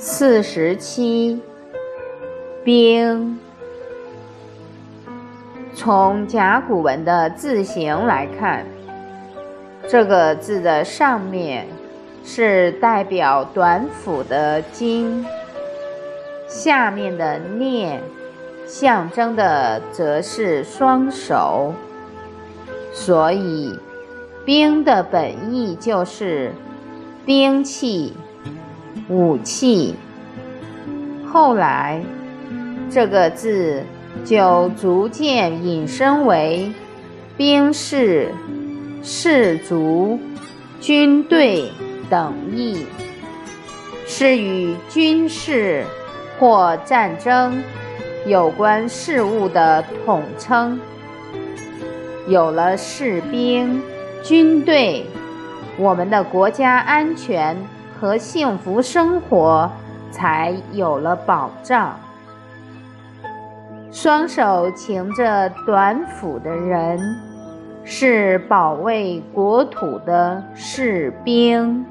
47，兵。从甲骨文的字形来看，这个字的上面是代表短斧的金，下面的镊象征的则是双手，所以兵的本意就是兵器、武器。后来这个字就逐渐引申为兵士、士卒、军队等意，是与军事或战争有关事务的统称。有了士兵、军队，我们的国家安全和幸福生活才有了保障。双手擎着短斧的人，是保卫国土的士兵。